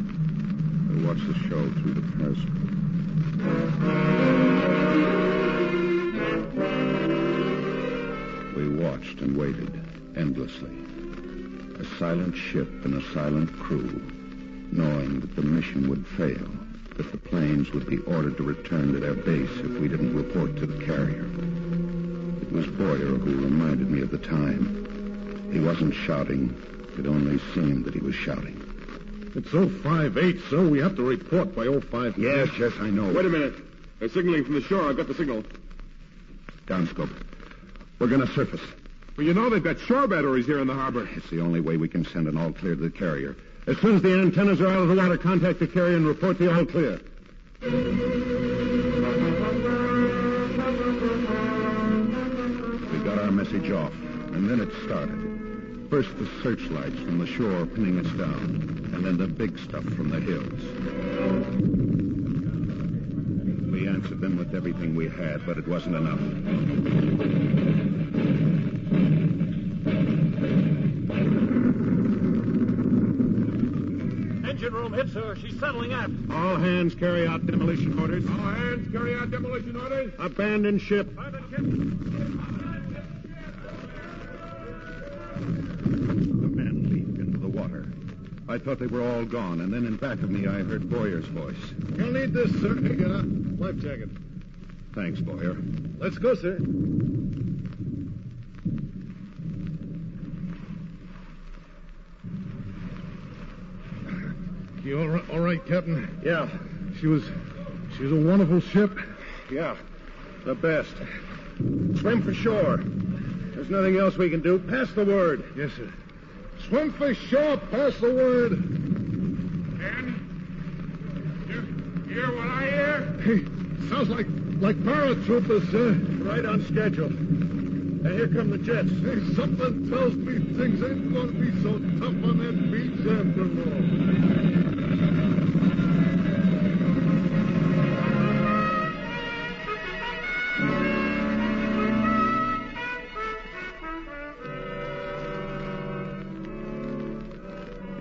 We'll watch the show through the periscope. We watched and waited, endlessly. A silent ship and a silent crew, knowing that the mission would fail, that the planes would be ordered to return to their base if we didn't report to the carrier. It was Boyer who reminded me of the time. He wasn't shouting. It only seemed that he was shouting. It's 058, sir. We have to report by 058. Yes, I know. Wait a minute. They're signaling from the shore. I've got the signal. Downscope. We're going to surface. Well, you know they've got shore batteries here in the harbor. It's the only way we can send an all-clear to the carrier. As soon as the antennas are out of the water, contact the carrier and report the all-clear. We got our message off, and then it started. First the searchlights from the shore pinning us down, and then the big stuff from the hills. We answered them with everything we had, but it wasn't enough. William, it's her. She's settling aft. All hands carry out demolition orders. All hands carry out demolition orders. Abandon ship. Abandon ship. The men leaped into the water. I thought they were all gone, and then in back of me I heard Boyer's voice. You'll need this, sir. Get a life jacket. Thanks, Boyer. Let's go, sir. You all right, Captain? Yeah. She was a wonderful ship. Yeah, the best. Swim for shore. There's nothing else we can do. Pass the word. Yes, sir. Swim for shore. Pass the word. And you hear what I hear? Hey, sounds like paratroopers, sir. Right on schedule. And here come the jets. Hey, something tells me things ain't going to be so tough on that beach after all.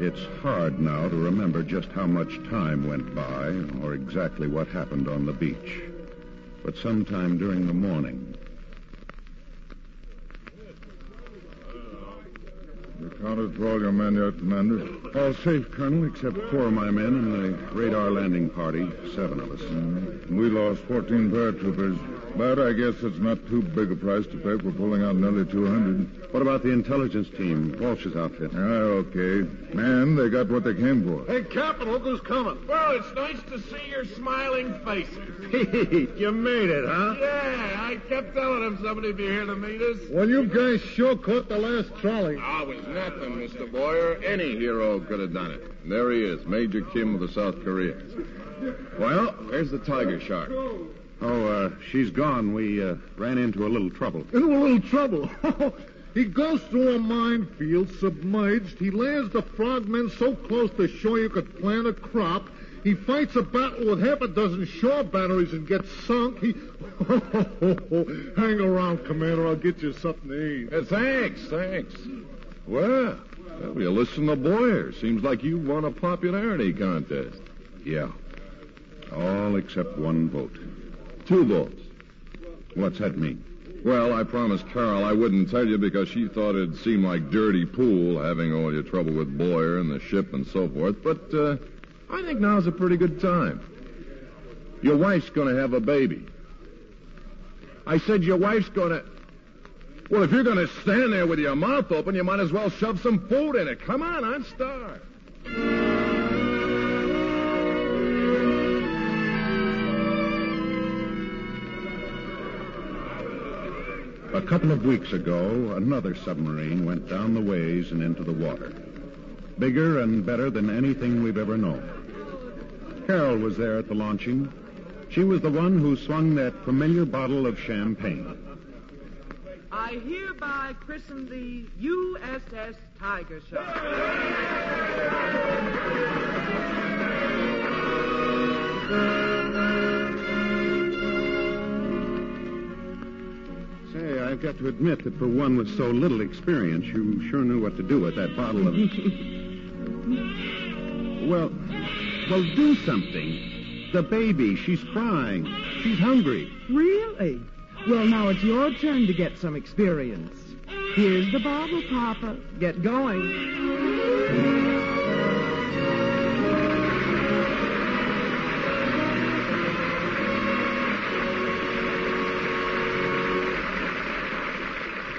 It's hard now to remember just how much time went by or exactly what happened on the beach. But sometime during the morning... You counted for all your men yet, Commander? All safe, Colonel, except 4 of my men and the radar landing party, 7 of us. Mm-hmm. We lost 14 paratroopers. But I guess it's not too big a price to pay for pulling out nearly 200. What about the intelligence team, Walsh's outfit? Ah, okay. Man, they got what they came for. Hey, Captain, look who's coming. Well, it's nice to see your smiling faces. Pete, you made it, huh? Yeah, I kept telling him somebody'd be here to meet us. Well, you guys sure caught the last trolley. Oh, it was nothing, Mr. Boyer. Any hero could have done it. And there he is, Major Kim of the South Koreans. Well, where's the Tiger Shark? Oh, she's gone. We ran into a little trouble. Into a little trouble? He goes through a minefield, submerged. He lands the frogmen so close to shore you could plant a crop. He fights a battle with half a dozen shore batteries and gets sunk. He... Hang around, Commander. I'll get you something to eat. Thanks. Well, you listen to Boyer. Seems like you won a popularity contest. Yeah. All except one vote. 2 votes. What's that mean? Well, I promised Carol I wouldn't tell you because she thought it'd seem like dirty pool having all your trouble with Boyer and the ship and so forth, but I think now's a pretty good time. Your wife's going to have a baby. I said your wife's going to... Well, if you're going to stand there with your mouth open, you might as well shove some food in it. Come on, I'm starved. A couple of weeks ago, another submarine went down the ways and into the water. Bigger and better than anything we've ever known. Carol was there at the launching. She was the one who swung that familiar bottle of champagne. I hereby christen the USS Tiger Shark. I've got to admit that for one with so little experience, you sure knew what to do with that bottle of... Well, do something. The baby, she's crying. She's hungry. Really? Well, now it's your turn to get some experience. Here's the bottle, Papa. Get going.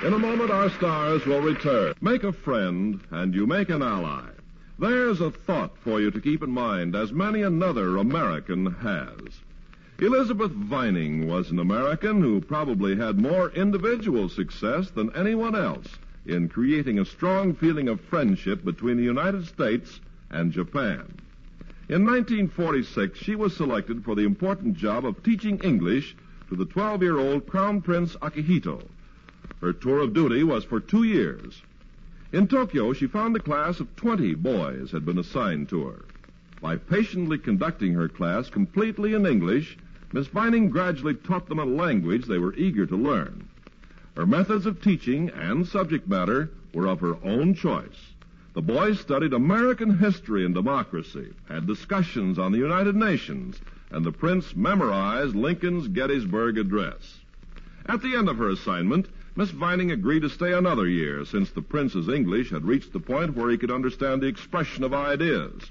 In a moment, our stars will return. Make a friend, and you make an ally. There's a thought for you to keep in mind, as many another American has. Elizabeth Vining was an American who probably had more individual success than anyone else in creating a strong feeling of friendship between the United States and Japan. In 1946, she was selected for the important job of teaching English to the 12-year-old Crown Prince Akihito. Her tour of duty was for 2 years. In Tokyo, she found a class of 20 boys had been assigned to her. By patiently conducting her class completely in English, Miss Vining gradually taught them a language they were eager to learn. Her methods of teaching and subject matter were of her own choice. the boys studied American history and democracy, had discussions on the United Nations, and the prince memorized Lincoln's Gettysburg Address. At the end of her assignment, Miss Vining agreed to stay another year, since the prince's English had reached the point where he could understand the expression of ideas.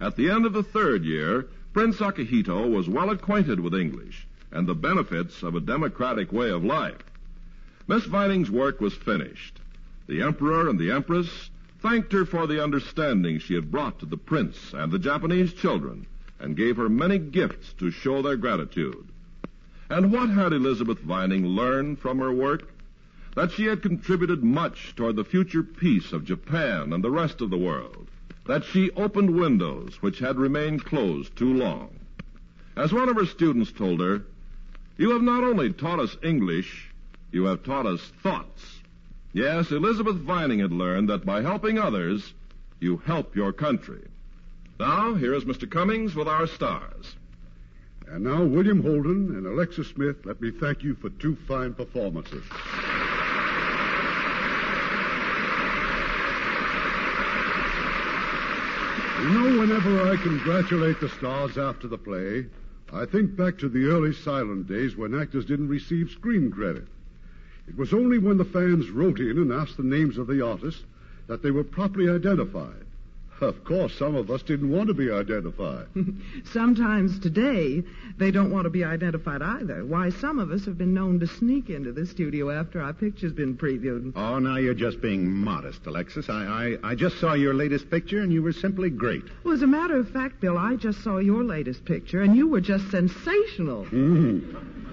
At the end of the third year, Prince Akihito was well acquainted with English and the benefits of a democratic way of life. Miss Vining's work was finished. The Emperor and the Empress thanked her for the understanding she had brought to the prince and the Japanese children, and gave her many gifts to show their gratitude. And what had Elizabeth Vining learned from her work? That she had contributed much toward the future peace of Japan and the rest of the world. That she opened windows which had remained closed too long. As one of her students told her, "You have not only taught us English, you have taught us thoughts." Yes, Elizabeth Vining had learned that by helping others, you help your country. Now, here is Mr. Cummings with our stars. And now, William Holden and Alexis Smith, let me thank you for two fine performances. You know, whenever I congratulate the stars after the play, I think back to the early silent days when actors didn't receive screen credit. It was only when the fans wrote in and asked the names of the artists that they were properly identified. Of course, some of us didn't want to be identified. Sometimes today, they don't want to be identified either. Why, some of us have been known to sneak into the studio after our picture's been previewed. Oh, now you're just being modest, Alexis. I just saw your latest picture, and you were simply great. Well, as a matter of fact, Bill, I just saw your latest picture, and you were just sensational.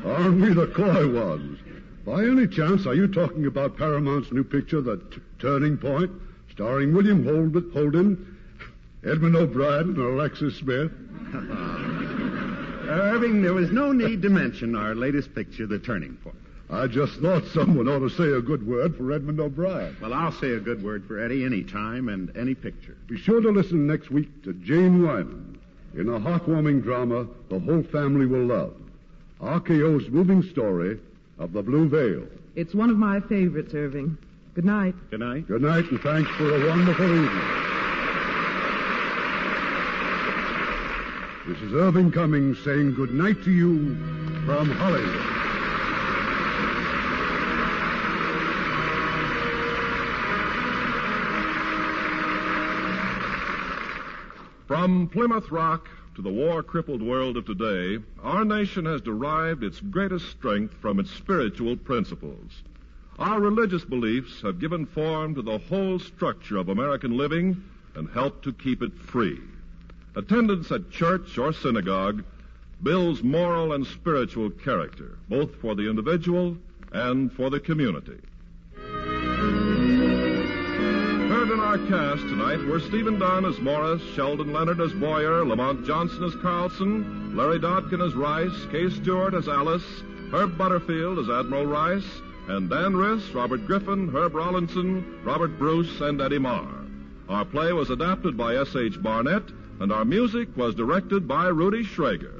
Aren't we the coy ones? By any chance, are you talking about Paramount's new picture, The Turning Point, starring William Holden, Edmund O'Brien, and Alexis Smith? Irving, there was no need to mention our latest picture, The Turning Point. I just thought someone ought to say a good word for Edmund O'Brien. Well, I'll say a good word for Eddie any time and any picture. Be sure to listen next week to Jane Wyman in a heartwarming drama the whole family will love. RKO's moving story of the Blue Veil. It's one of my favorites, Irving. Good night. Good night. Good night, and thanks for a wonderful evening. This is Irving Cummings saying good night to you from Hollywood. From Plymouth Rock to the war-crippled world of today, our nation has derived its greatest strength from its spiritual principles. Our religious beliefs have given form to the whole structure of American living and helped to keep it free. Attendance at church or synagogue builds moral and spiritual character, both for the individual and for the community. Heard in our cast tonight were Stephen Dunn as Morris, Sheldon Leonard as Boyer, Lamont Johnson as Carlson, Larry Dodkin as Rice, Kay Stewart as Alice, Herb Butterfield as Admiral Rice, and Dan Riss, Robert Griffin, Herb Rollinson, Robert Bruce, and Eddie Marr. Our play was adapted by S.H. Barnett, and our music was directed by Rudy Schrager.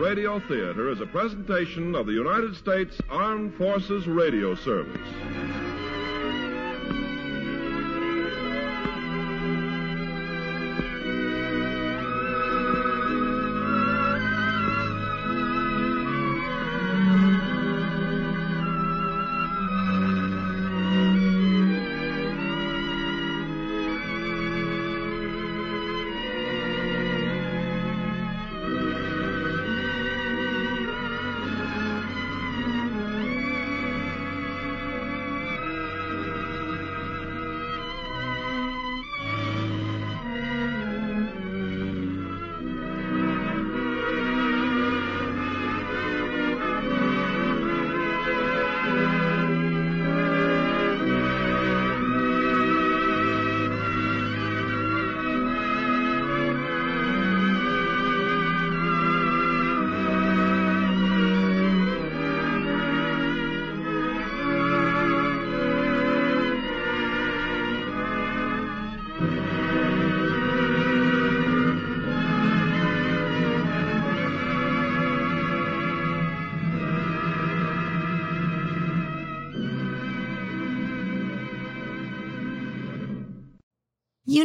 Radio Theater is a presentation of the United States Armed Forces Radio Service. You